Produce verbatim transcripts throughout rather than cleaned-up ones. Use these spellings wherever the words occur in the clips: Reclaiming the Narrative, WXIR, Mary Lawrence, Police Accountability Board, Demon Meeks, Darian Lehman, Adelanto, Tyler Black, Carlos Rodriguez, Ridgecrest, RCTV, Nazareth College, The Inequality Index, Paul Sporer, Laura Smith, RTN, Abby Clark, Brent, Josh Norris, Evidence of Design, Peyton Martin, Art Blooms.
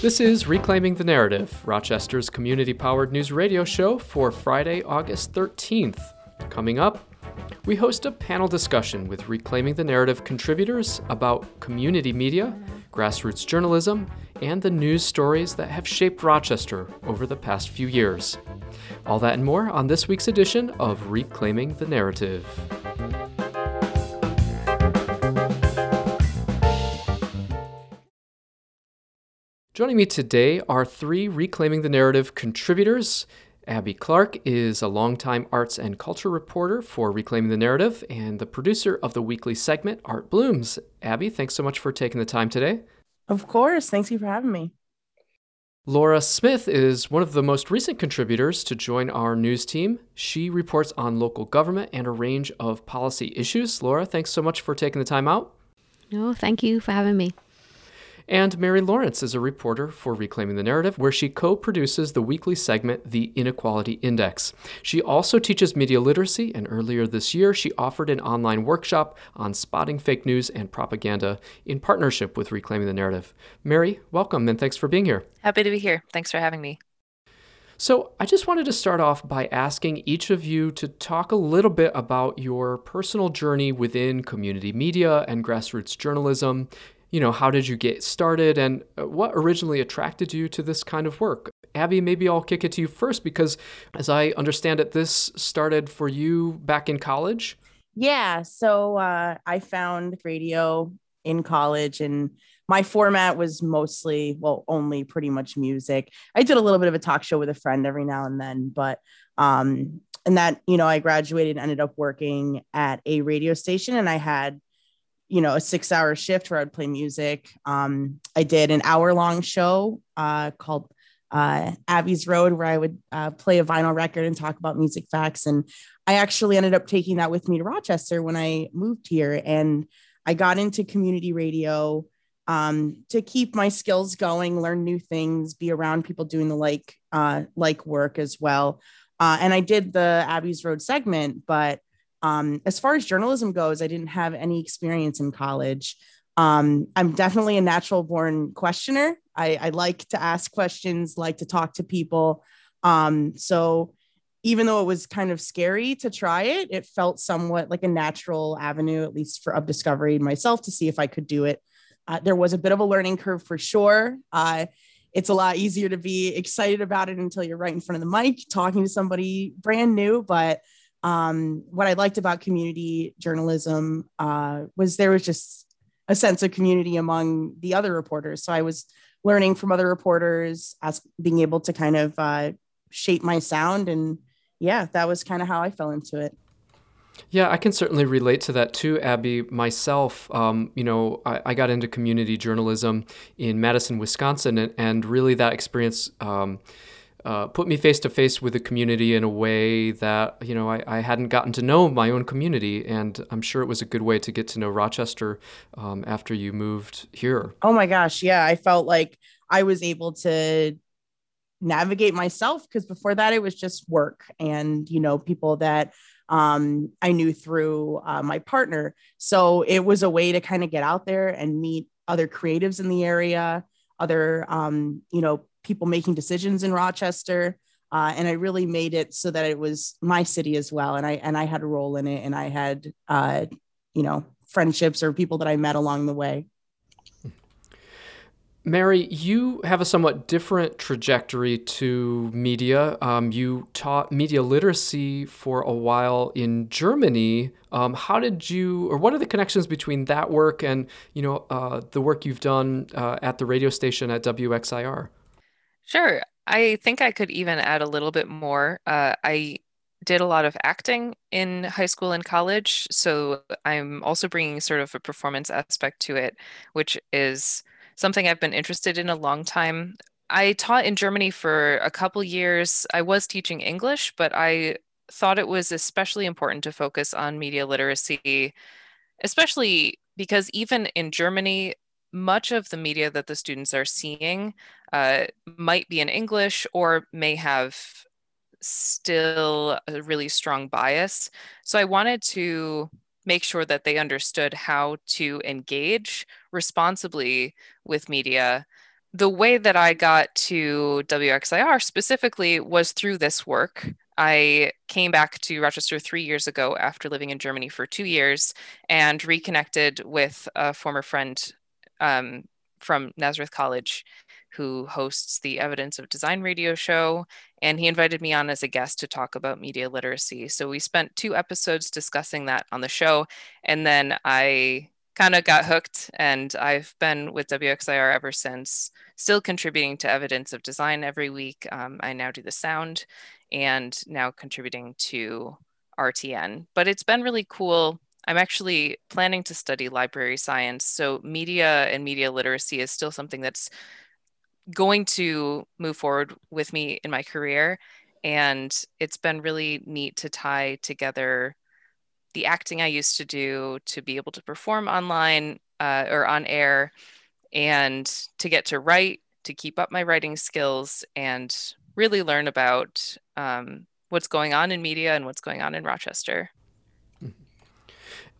This is Reclaiming the Narrative, Rochester's community-powered news radio show for Friday, August thirteenth. Coming up, we host a panel discussion with Reclaiming the Narrative contributors about community media, grassroots journalism, and the news stories that have shaped Rochester over the past few years. All that and more on this week's edition of Reclaiming the Narrative. Joining me today are three Reclaiming the Narrative contributors. Abby Clark is a longtime arts and culture reporter for Reclaiming the Narrative and the producer of the weekly segment, Art Blooms. Abby, thanks so much for taking the time today. Of course. Thanks you for having me. Laura Smith is one of the most recent contributors to join our news team. She reports on local government and a range of policy issues. Laura, thanks so much for taking the time out. No, thank you for having me. And Mary Lawrence is a reporter for Reclaiming the Narrative, where she co-produces the weekly segment, The Inequality Index. She also teaches media literacy, and earlier this year, she offered an online workshop on spotting fake news and propaganda in partnership with Reclaiming the Narrative. Mary, welcome, and thanks for being here. Happy to be here. Thanks for having me. So I just wanted to start off by asking each of you to talk a little bit about your personal journey within community media and grassroots journalism. You know, how did you get started and what originally attracted you to this kind of work? Abby, maybe I'll kick it to you first because as I understand it, this started for you back in college. Yeah, so uh, I found radio in college and my format was mostly, well, only pretty much music. I did a little bit of a talk show with a friend every now and then, but um, and that, you know, I graduated and ended up working at a radio station and I had you know, a six hour shift where I'd play music. Um, I did an hour long show uh, called uh, Abby's Road, where I would uh, play a vinyl record and talk about music facts. And I actually ended up taking that with me to Rochester when I moved here. And I got into community radio um, to keep my skills going, learn new things, be around people doing the like, uh, like work as well. Uh, and I did the Abby's Road segment, but Um, as far as journalism goes, I didn't have any experience in college. Um, I'm definitely a natural born questioner. I, I like to ask questions, like to talk to people. Um, so even though it was kind of scary to try it, it felt somewhat like a natural avenue, at least for of discovery myself to see if I could do it. Uh, there was a bit of a learning curve for sure. Uh, it's a lot easier to be excited about it until you're right in front of the mic, talking to somebody brand new, but Um, what I liked about community journalism uh, was there was just a sense of community among the other reporters. So I was learning from other reporters, as being able to kind of uh, shape my sound. And yeah, that was kind of how I fell into it. Yeah, I can certainly relate to that too, Abby. Myself, um, you know, I, I got into community journalism in Madison, Wisconsin, and, and really that experience um Uh, put me face to face with the community in a way that, you know, I, I hadn't gotten to know my own community. And I'm sure it was a good way to get to know Rochester um, after you moved here. Oh, my gosh. Yeah, I felt like I was able to navigate myself because before that, it was just work and, you know, people that um, I knew through uh, my partner. So it was a way to kind of get out there and meet other creatives in the area, other, um, you know, people making decisions in Rochester. Uh, and I really made it so that it was my city as well. And I, and I had a role in it and I had, uh, you know, friendships or people that I met along the way. Mary, you have a somewhat different trajectory to media. Um, you taught media literacy for a while in Germany. Um, how did you, or what are the connections between that work and, you know, uh, the work you've done uh, at the radio station at W X I R? Sure. I think I could even add a little bit more. Uh, I did a lot of acting in high school and college, so I'm also bringing sort of a performance aspect to it, which is something I've been interested in a long time. I taught in Germany for a couple years. I was teaching English, but I thought it was especially important to focus on media literacy, especially because even in Germany, much of the media that the students are seeing uh, might be in English or may have still a really strong bias. So I wanted to make sure that they understood how to engage responsibly with media the way that I got to W X I R specifically was through this work. I came back to Rochester three years ago after living in Germany for two years and reconnected with a former friend um, from Nazareth College who hosts the Evidence of Design radio show. And he invited me on as a guest to talk about media literacy. So we spent two episodes discussing that on the show. And then I kind of got hooked, and I've been with W X I R ever since, still contributing to Evidence of Design every week. Um, I now do the sound and now contributing to R T N, but it's been really cool. I'm actually planning to study library science. So media and media literacy is still something that's going to move forward with me in my career. And it's been really neat to tie together the acting I used to do to be able to perform online uh, or on air, and to get to write, to keep up my writing skills, and really learn about um, what's going on in media and what's going on in Rochester.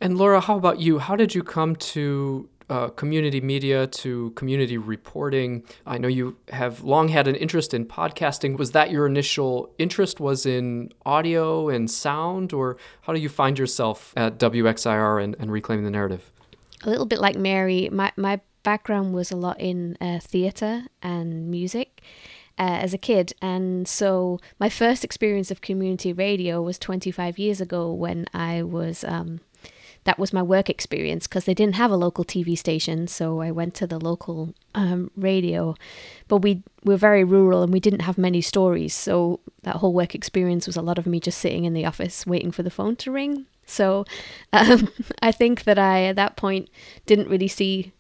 And Laura, how about you? How did you come to Uh, community media, to community reporting? I know you have long had an interest in podcasting. Was that your initial interest, was in audio and sound, or how do you find yourself at W X I R and, and Reclaiming the Narrative? A little bit like Mary, my, my background was a lot in uh, theatre and music uh, as a kid. And so my first experience of community radio was twenty-five years ago when I was... Um, That was my work experience, because they didn't have a local T V station, so I went to the local um, radio. But we were very rural and we didn't have many stories, so that whole work experience was a lot of me just sitting in the office waiting for the phone to ring. So um, I think that I, at that point, didn't really see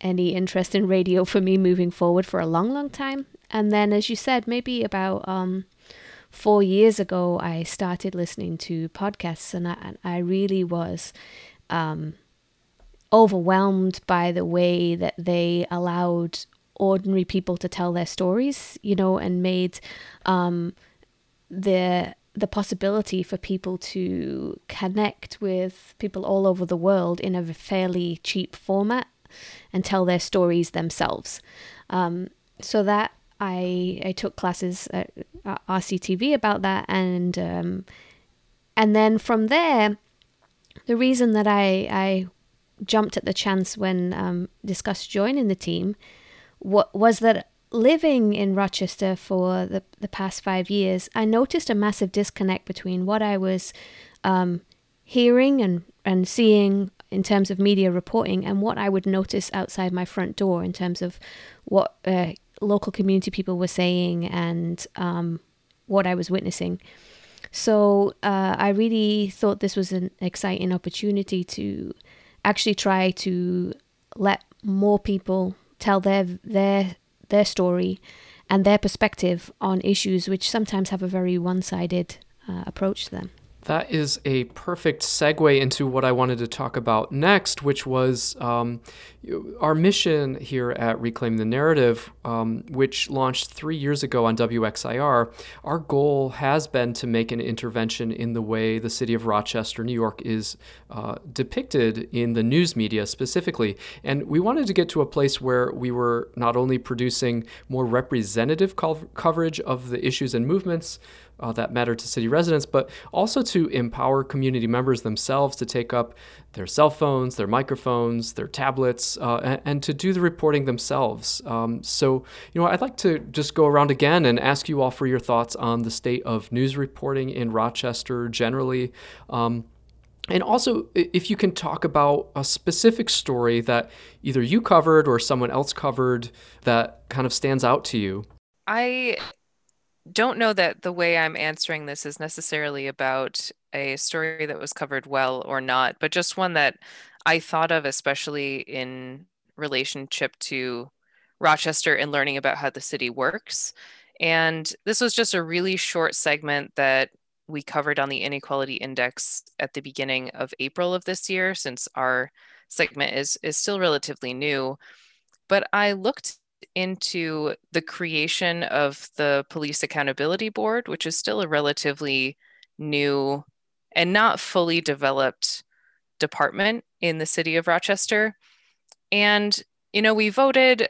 any interest in radio for me moving forward for a long, long time. And then, as you said, maybe about... Um, Four years ago, I started listening to podcasts, and I, and I really was um, overwhelmed by the way that they allowed ordinary people to tell their stories, you know, and made um, the the possibility for people to connect with people all over the world in a fairly cheap format and tell their stories themselves. Um, so that I I took classes at R C T V about that, and um, and then from there, the reason that I I jumped at the chance when um, discussed joining the team w- was that living in Rochester for the the past five years, I noticed a massive disconnect between what I was um, hearing and and seeing in terms of media reporting and what I would notice outside my front door in terms of what Uh, local community people were saying and um, what I was witnessing. So uh, I really thought this was an exciting opportunity to actually try to let more people tell their their their story and their perspective on issues which sometimes have a very one-sided uh, approach to them. That is a perfect segue into what I wanted to talk about next, which was um, our mission here at Reclaim the Narrative, um, which launched three years ago on W X I R. Our goal has been to make an intervention in the way the city of Rochester, New York, is uh, depicted in the news media specifically. And we wanted to get to a place where we were not only producing more representative co- coverage of the issues and movements Uh, that matter to city residents, but also to empower community members themselves to take up their cell phones, their microphones, their tablets, uh, and, and to do the reporting themselves. Um, so, you know, I'd like to just go around again and ask you all for your thoughts on the state of news reporting in Rochester generally. Um, And also, if you can talk about a specific story that either you covered or someone else covered that kind of stands out to you. I... don't know that the way I'm answering this is necessarily about a story that was covered well or not, but just one that I thought of, especially in relationship to Rochester and learning about how the city works. And this was just a really short segment that we covered on the Inequality Index at the beginning of April of this year, since our segment is, is still relatively new. But I looked into the creation of the Police Accountability Board, which is still a relatively new and not fully developed department in the city of Rochester. And, you know, we voted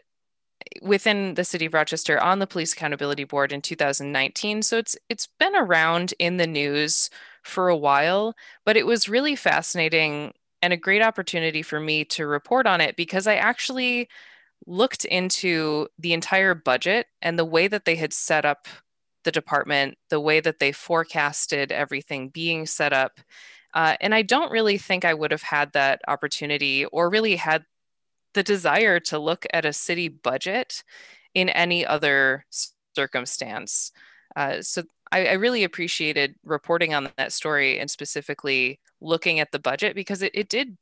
within the city of Rochester on the Police Accountability Board in two thousand nineteen. So it's it's been around in the news for a while, but it was really fascinating and a great opportunity for me to report on it because I actually looked into the entire budget and the way that they had set up the department, the way that they forecasted everything being set up. Uh, and I don't really think I would have had that opportunity or really had the desire to look at a city budget in any other circumstance. Uh, so I, I really appreciated reporting on that story and specifically looking at the budget because it, it did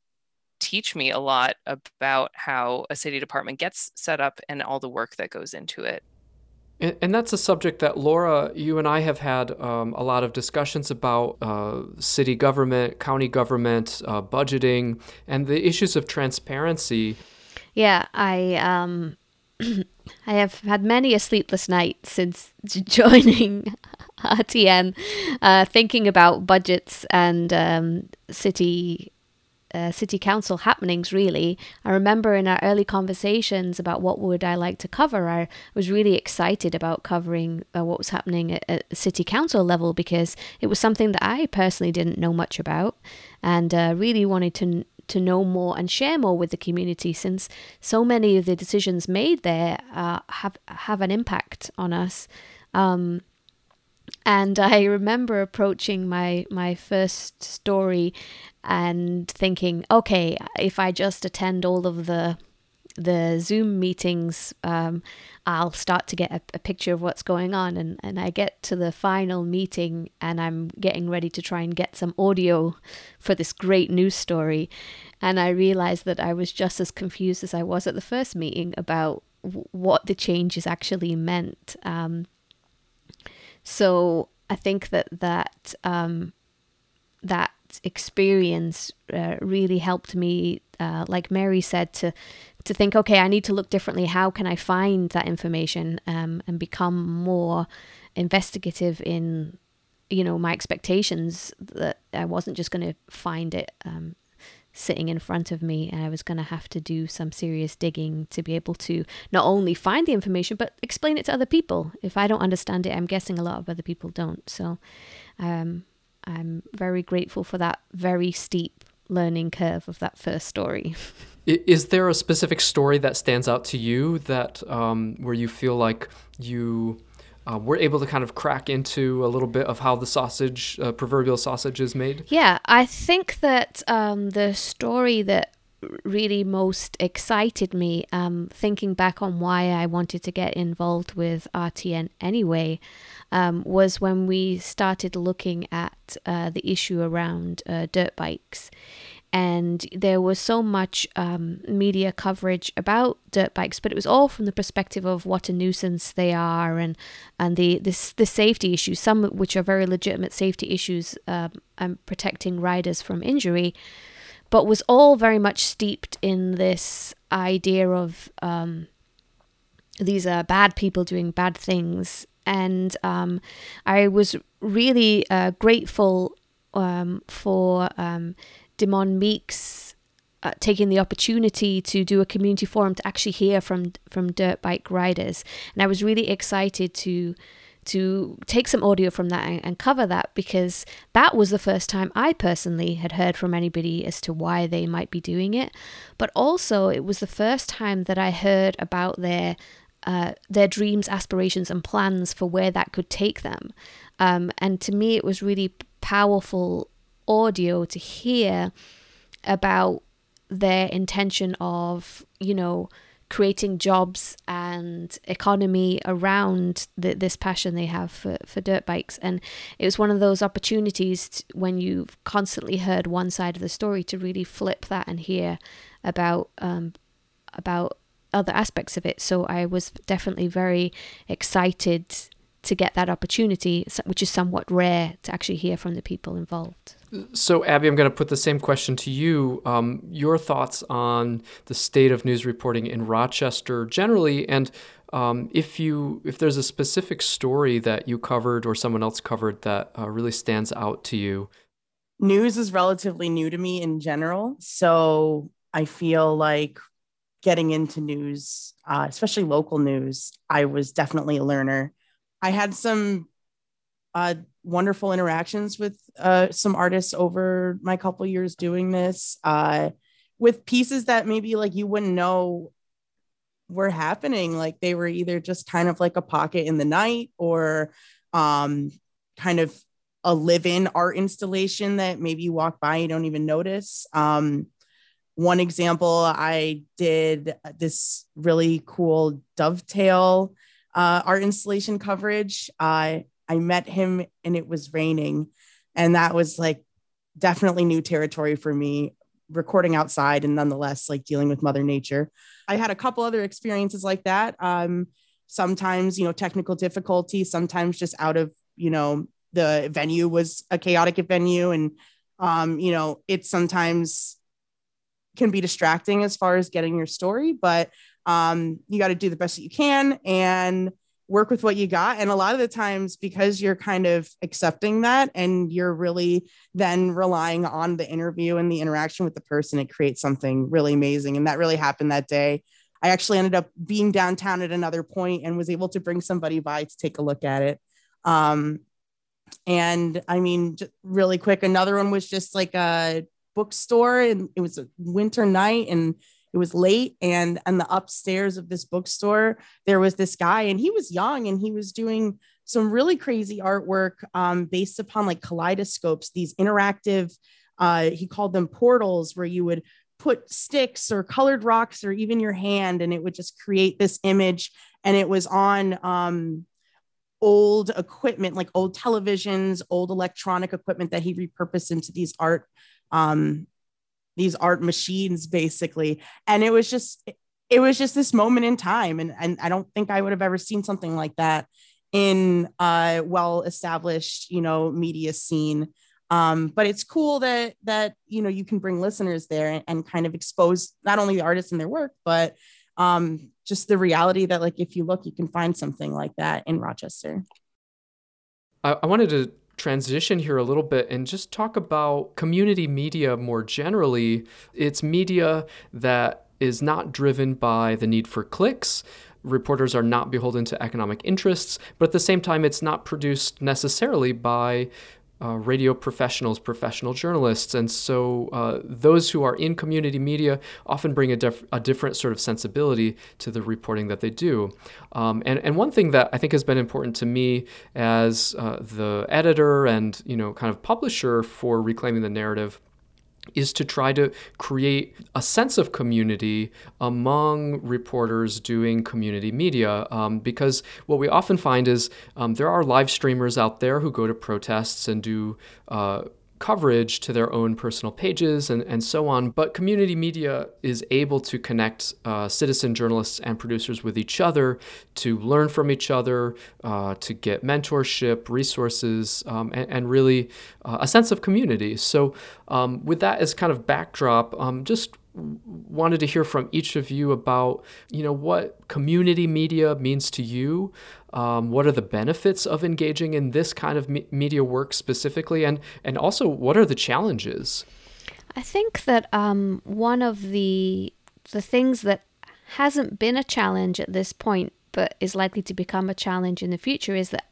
teach me a lot about how a city department gets set up and all the work that goes into it. And, and that's a subject that, Laura, you and I have had um, a lot of discussions about uh, city government, county government, uh, budgeting, and the issues of transparency. Yeah, I um, I have had many a sleepless night since joining R T N, uh, thinking about budgets and um, city uh, city council happenings, really. I remember in our early conversations about what would I like to cover, I was really excited about covering uh, what was happening at, at the city council level because it was something that I personally didn't know much about and uh, really wanted to to know more and share more with the community, since so many of the decisions made there uh, have have an impact on us. Um, and I remember approaching my, my first story and thinking, okay, if I just attend all of the the Zoom meetings, um, I'll start to get a, a picture of what's going on. And, and I get to the final meeting and I'm getting ready to try and get some audio for this great news story. And I realized that I was just as confused as I was at the first meeting about w- what the changes actually meant. Um, so I think that that, um, that experience uh, really helped me, uh, like Mary said, to to think, okay, I need to look differently. How can I find that information um, and become more investigative in, you know, my expectations that I wasn't just going to find it um, sitting in front of me, and I was going to have to do some serious digging to be able to not only find the information, but explain it to other people. If I don't understand it, I'm guessing a lot of other people don't. So um, I'm very grateful for that very steep learning curve of that first story. Is there a specific story that stands out to you that um, where you feel like you uh, were able to kind of crack into a little bit of how the sausage, uh, proverbial sausage, is made? Yeah, I think that um, the story that really most excited me, um, thinking back on why I wanted to get involved with R T N anyway, um, was when we started looking at uh, the issue around uh, dirt bikes. And there was so much um, media coverage about dirt bikes, but it was all from the perspective of what a nuisance they are and and the this the safety issues, some of which are very legitimate safety issues, um, and protecting riders from injury, but was all very much steeped in this idea of um, these are bad people doing bad things. And um, I was really uh, grateful um, for. Um, Demon Meeks uh, taking the opportunity to do a community forum to actually hear from from dirt bike riders, and I was really excited to to take some audio from that and, and cover that, because that was the first time I personally had heard from anybody as to why they might be doing it, but also it was the first time that I heard about their uh, their dreams, aspirations, and plans for where that could take them, um, and to me it was really powerful audio to hear about their intention of, you know, creating jobs and economy around the, this passion they have for, for dirt bikes. And it was one of those opportunities to, when you've constantly heard one side of the story, to really flip that and hear about um, about other aspects of it. So I was definitely very excited to get that opportunity, which is somewhat rare, to actually hear from the people involved. So, Abby, I'm going to put the same question to you. Um, your thoughts on the state of news reporting in Rochester generally, and um, if you if there's a specific story that you covered or someone else covered that uh, really stands out to you. News is relatively new to me in general, so I feel like getting into news, uh, especially local news, I was definitely a learner. I had some uh, wonderful interactions with uh, some artists over my couple years doing this, uh, with pieces that maybe like you wouldn't know were happening. Like they were either just kind of like a pocket in the night, or um, kind of a live-in art installation that maybe you walk by and you don't even notice. Um, One example, I did this really cool dovetail uh, art installation coverage. Uh, I met him and it was raining, and that was like definitely new territory for me, recording outside and nonetheless like dealing with Mother Nature. I had a couple other experiences like that. Um, sometimes, you know, technical difficulty, sometimes just out of, you know, the venue was a chaotic venue, and, um, you know, it's sometimes can be distracting as far as getting your story, but um, you got to do the best that you can and work with what you got. And a lot of the times, because you're kind of accepting that and you're really then relying on the interview and the interaction with the person, it creates something really amazing. And that really happened that day. I actually ended up being downtown at another point and was able to bring somebody by to take a look at it. Um, and I mean, really quick, another one was just like a bookstore, and it was a winter night and it was late, and on the upstairs of this bookstore there was this guy, and he was young and he was doing some really crazy artwork um, based upon like kaleidoscopes, these interactive uh, he called them portals, where you would put sticks or colored rocks or even your hand, and it would just create this image. And it was on um, old equipment, like old televisions, old electronic equipment that he repurposed into these art um, these art machines basically. And it was just, it was just this moment in time. And, and I don't think I would have ever seen something like that in a well-established, you know, media scene. Um, but it's cool that, that, you know, you can bring listeners there and, and kind of expose not only the artists and their work, but, um, just the reality that like, if you look, you can find something like that in Rochester. I, I wanted to transition here a little bit and just talk about community media more generally. It's media that is not driven by the need for clicks. Reporters are not beholden to economic interests, but at the same time, it's not produced necessarily by uh, radio professionals, professional journalists. And so uh, those who are in community media often bring a, def- a different sort of sensibility to the reporting that they do. Um, and, and one thing that I think has been important to me as uh, the editor and, you know, kind of publisher for Reclaiming the Narrative is to try to create a sense of community among reporters doing community media. Um, because what we often find is um, there are live streamers out there who go to protests and do uh, coverage to their own personal pages and, and so on. But community media is able to connect uh, citizen journalists and producers with each other, to learn from each other, uh, to get mentorship, resources, um, and, and really uh, a sense of community. So um, with that as kind of backdrop, um, just wanted to hear from each of you about, you know, what community media means to you. Um, what are the benefits of engaging in this kind of me- media work specifically? And, and also, what are the challenges? I think that um, one of the the things that hasn't been a challenge at this point, but is likely to become a challenge in the future, is that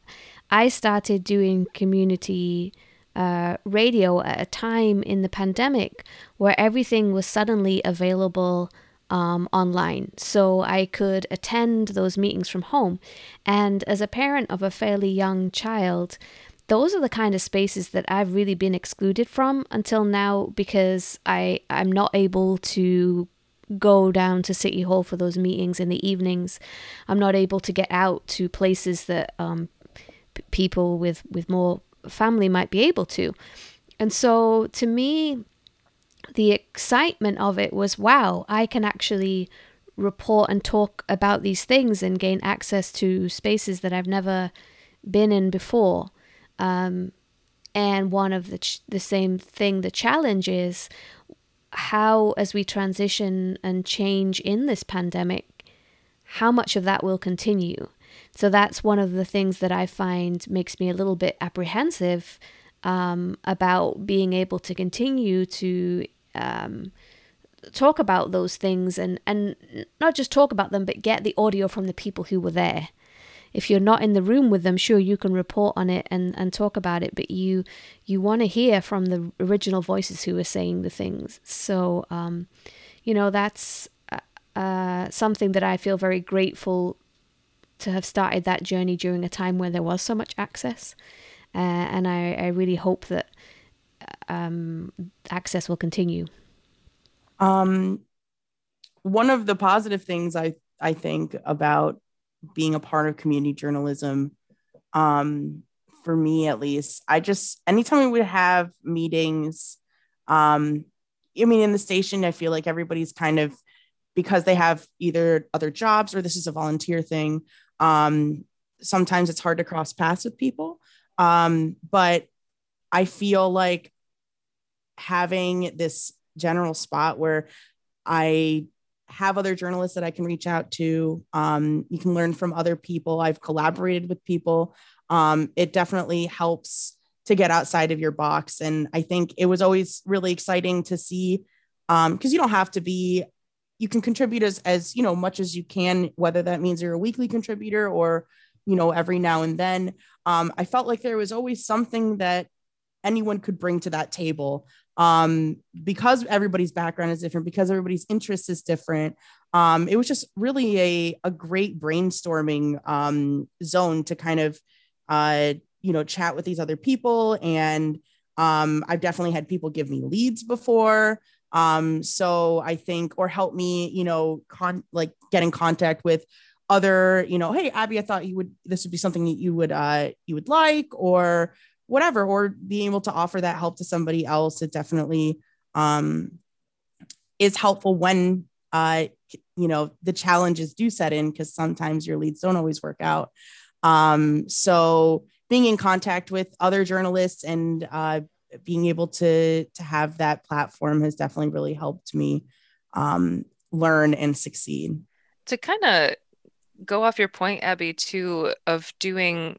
I started doing community uh, radio at a time in the pandemic where everything was suddenly available Um, online. So I could attend those meetings from home. And as a parent of a fairly young child, those are the kind of spaces that I've really been excluded from until now, because I, I'm not able to go down to City Hall for those meetings in the evenings. I'm not able to get out to places that um, p- people with, with more family might be able to. And so to me, the excitement of it was, wow, I can actually report and talk about these things and gain access to spaces that I've never been in before. Um, and one of the ch- the same thing, the challenge is how, as we transition and change in this pandemic, how much of that will continue. So that's one of the things that I find makes me a little bit apprehensive um, about being able to continue to Um, talk about those things, and, and not just talk about them, but get the audio from the people who were there. If you're not in the room with them, sure, you can report on it and, and talk about it, but you you want to hear from the original voices who are saying the things. So, um, you know, that's uh, something that I feel very grateful to have started that journey during a time where there was so much access. Uh, and I, I really hope that um, access will continue. Um, one of the positive things I, I think about being a part of community journalism, um, for me at least, I just, anytime we would have meetings, um, I mean, in the station, I feel like everybody's kind of, because they have either other jobs or this is a volunteer thing, um, sometimes it's hard to cross paths with people. Um, but I feel like having this general spot where I have other journalists that I can reach out to. Um, you can learn from other people. I've collaborated with people. Um, it definitely helps to get outside of your box. And I think it was always really exciting to see, um, cause you don't have to be, you can contribute as, as, you know, much as you can, whether that means you're a weekly contributor or, you know, every now and then. Um, I felt like there was always something that anyone could bring to that table. Um, because everybody's background is different, because everybody's interest is different. Um, it was just really a, a great brainstorming, um, zone to kind of, uh, you know, chat with these other people. And, um, I've definitely had people give me leads before. Um, so I think, or help me, you know, con- like get in contact with other, you know, hey, Abby, I thought you would, this would be something that you would, uh, you would like, or whatever, or being able to offer that help to somebody else. It definitely um, is helpful when, uh, you know, the challenges do set in, because sometimes your leads don't always work out. Um, so being in contact with other journalists and uh, being able to, to have that platform has definitely really helped me um, learn and succeed. To kind of go off your point, Abby, too, of doing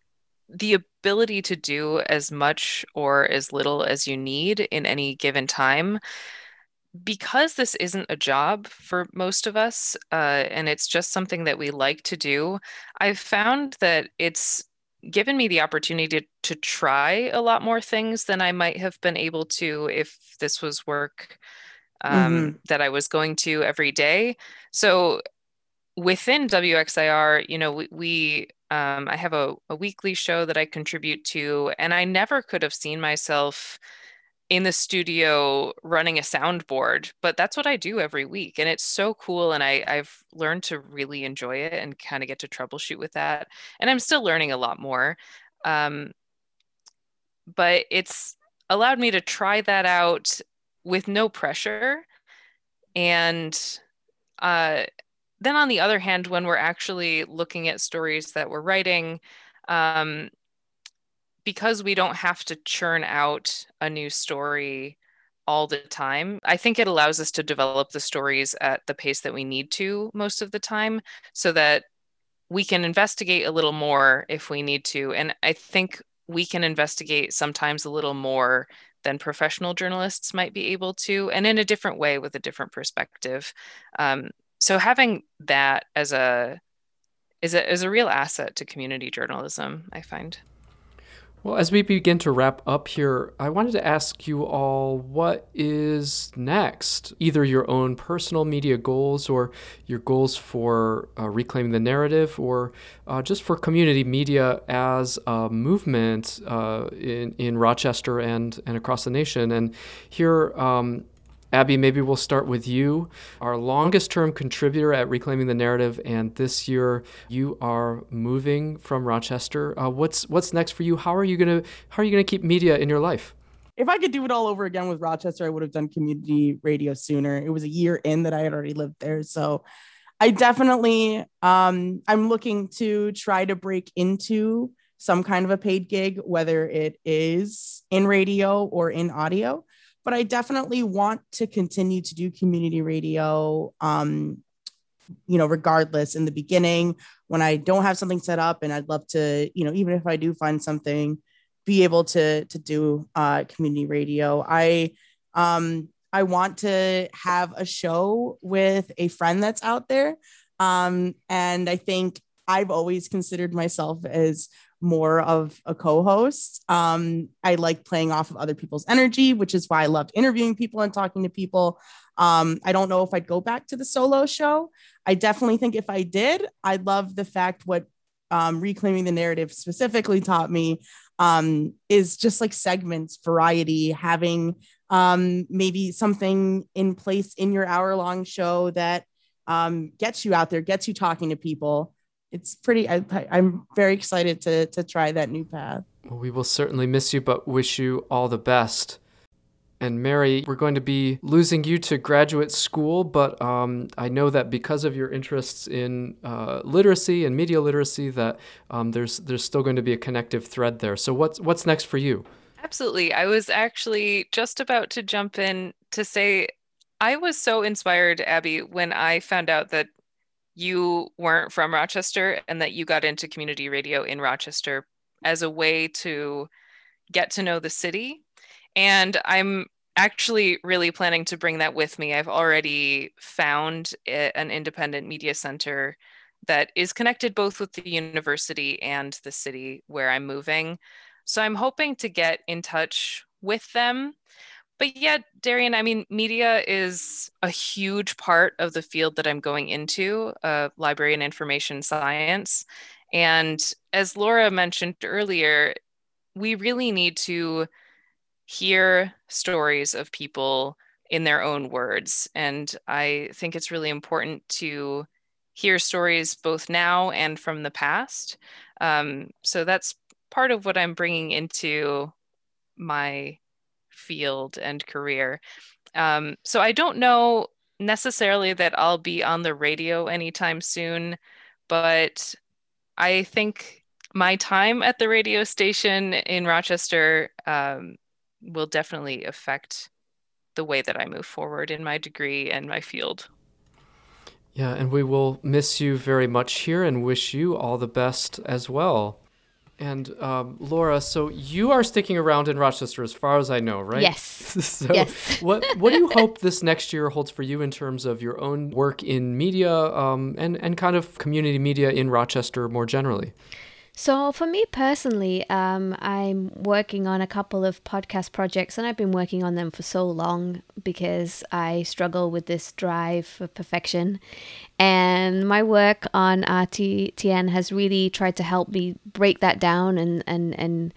the ability to do as much or as little as you need in any given time, because this isn't a job for most of us, uh, and it's just something that we like to do. I've found that it's given me the opportunity to, to try a lot more things than I might have been able to if this was work um, mm-hmm. that I was going to every day. So within W X I R, you know, we, we Um, I have a, a weekly show that I contribute to, and I never could have seen myself in the studio running a soundboard, but that's what I do every week. And it's so cool. And I, I've learned to really enjoy it and kind of get to troubleshoot with that. And I'm still learning a lot more. Um, but it's allowed me to try that out with no pressure. And, uh, then on the other hand, when we're actually looking at stories that we're writing, um, because we don't have to churn out a new story all the time, I think it allows us to develop the stories at the pace that we need to most of the time, so that we can investigate a little more if we need to. And I think we can investigate sometimes a little more than professional journalists might be able to, and in a different way with a different perspective. Um, So having that as a is a is a real asset to community journalism, I find. Well, as we begin to wrap up here, I wanted to ask you all, what is next? Either your own personal media goals, or your goals for uh, reclaiming the narrative, or uh, just for community media as a movement uh, in in Rochester and and across the nation. And here, Um, Abby, maybe we'll start with you, our longest-term contributor at Reclaiming the Narrative, and this year you are moving from Rochester. Uh, what's what's next for you? How are you gonna How are you gonna keep media in your life? If I could do it all over again with Rochester, I would have done community radio sooner. It was a year in that I had already lived there, so I definitely um, I'm looking to try to break into some kind of a paid gig, whether it is in radio or in audio. But I definitely want to continue to do community radio, um, you know, regardless. In the beginning, when I don't have something set up, and I'd love to, you know, even if I do find something, be able to to do uh, community radio. I um, I want to have a show with a friend that's out there. Um, and I think I've always considered myself as more of a co-host. Um, I like playing off of other people's energy, which is why I loved interviewing people and talking to people. Um, I don't know if I'd go back to the solo show. I definitely think if I did, I love the fact what um, Reclaiming the Narrative specifically taught me um, is just like segments, variety, having um, maybe something in place in your hour-long show that um, gets you out there, gets you talking to people. It's pretty, I, I'm very excited to to try that new path. Well, we will certainly miss you, but wish you all the best. And Mary, we're going to be losing you to graduate school, but um, I know that because of your interests in uh, literacy and media literacy, that um, there's there's still going to be a connective thread there. So what's what's next for you? Absolutely. I was actually just about to jump in to say, I was so inspired, Abby, when I found out that you weren't from Rochester and that you got into community radio in Rochester as a way to get to know the city. And I'm actually really planning to bring that with me. I've already found an independent media center that is connected both with the university and the city where I'm moving. So I'm hoping to get in touch with them. But yeah, Darian, I mean, media is a huge part of the field that I'm going into, uh, library and information science. And as Laura mentioned earlier, we really need to hear stories of people in their own words. And I think it's really important to hear stories both now and from the past. Um, so that's part of what I'm bringing into my field and career. Um, so I don't know necessarily that I'll be on the radio anytime soon, but I think my time at the radio station in Rochester um, will definitely affect the way that I move forward in my degree and my field. Yeah, and we will miss you very much here and wish you all the best as well. And um, Laura, so you are sticking around in Rochester as far as I know, right? Yes. so yes. what what do you hope this next year holds for you in terms of your own work in media um, and, and kind of community media in Rochester more generally? So for me personally, um, I'm working on a couple of podcast projects and I've been working on them for so long because I struggle with this drive for perfection. And my work on R T T N has really tried to help me break that down and, and, and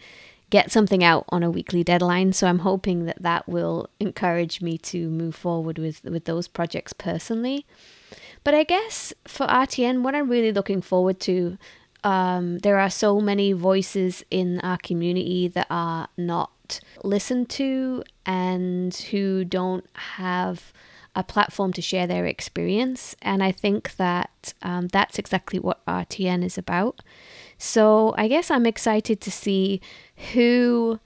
get something out on a weekly deadline. So I'm hoping that that will encourage me to move forward with, with those projects personally. But I guess for R T N, what I'm really looking forward to, Um, there are so many voices in our community that are not listened to and who don't have a platform to share their experience. And I think that um, that's exactly what R T N is about. So I guess I'm excited to see who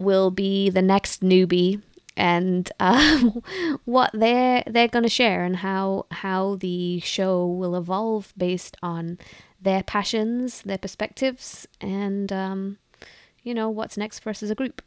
will be the next newbie and um, what they're, they're going to share and how, how the show will evolve based on their passions, their perspectives, and, um, you know, what's next for us as a group.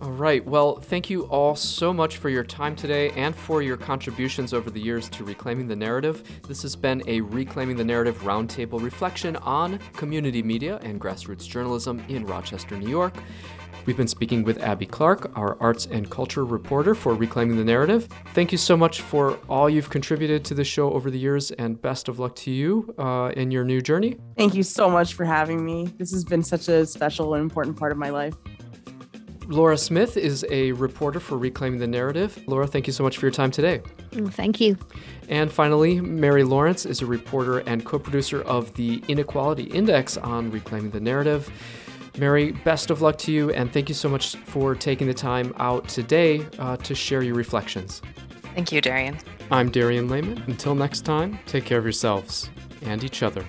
All right. Well, thank you all so much for your time today and for your contributions over the years to Reclaiming the Narrative. This has been a Reclaiming the Narrative roundtable reflection on community media and grassroots journalism in Rochester, New York. We've been speaking with Abby Clark, our arts and culture reporter for Reclaiming the Narrative. Thank you so much for all you've contributed to the show over the years, and best of luck to you uh, in your new journey. Thank you so much for having me. This has been such a special and important part of my life. Laura Smith is a reporter for Reclaiming the Narrative. Laura, thank you so much for your time today. Thank you. And finally, Mary Lawrence is a reporter and co-producer of The Inequality Index on Reclaiming the Narrative. Mary, best of luck to you, and thank you so much for taking the time out today uh, to share your reflections. Thank you, Darian. I'm Darian Lehman. Until next time, take care of yourselves and each other.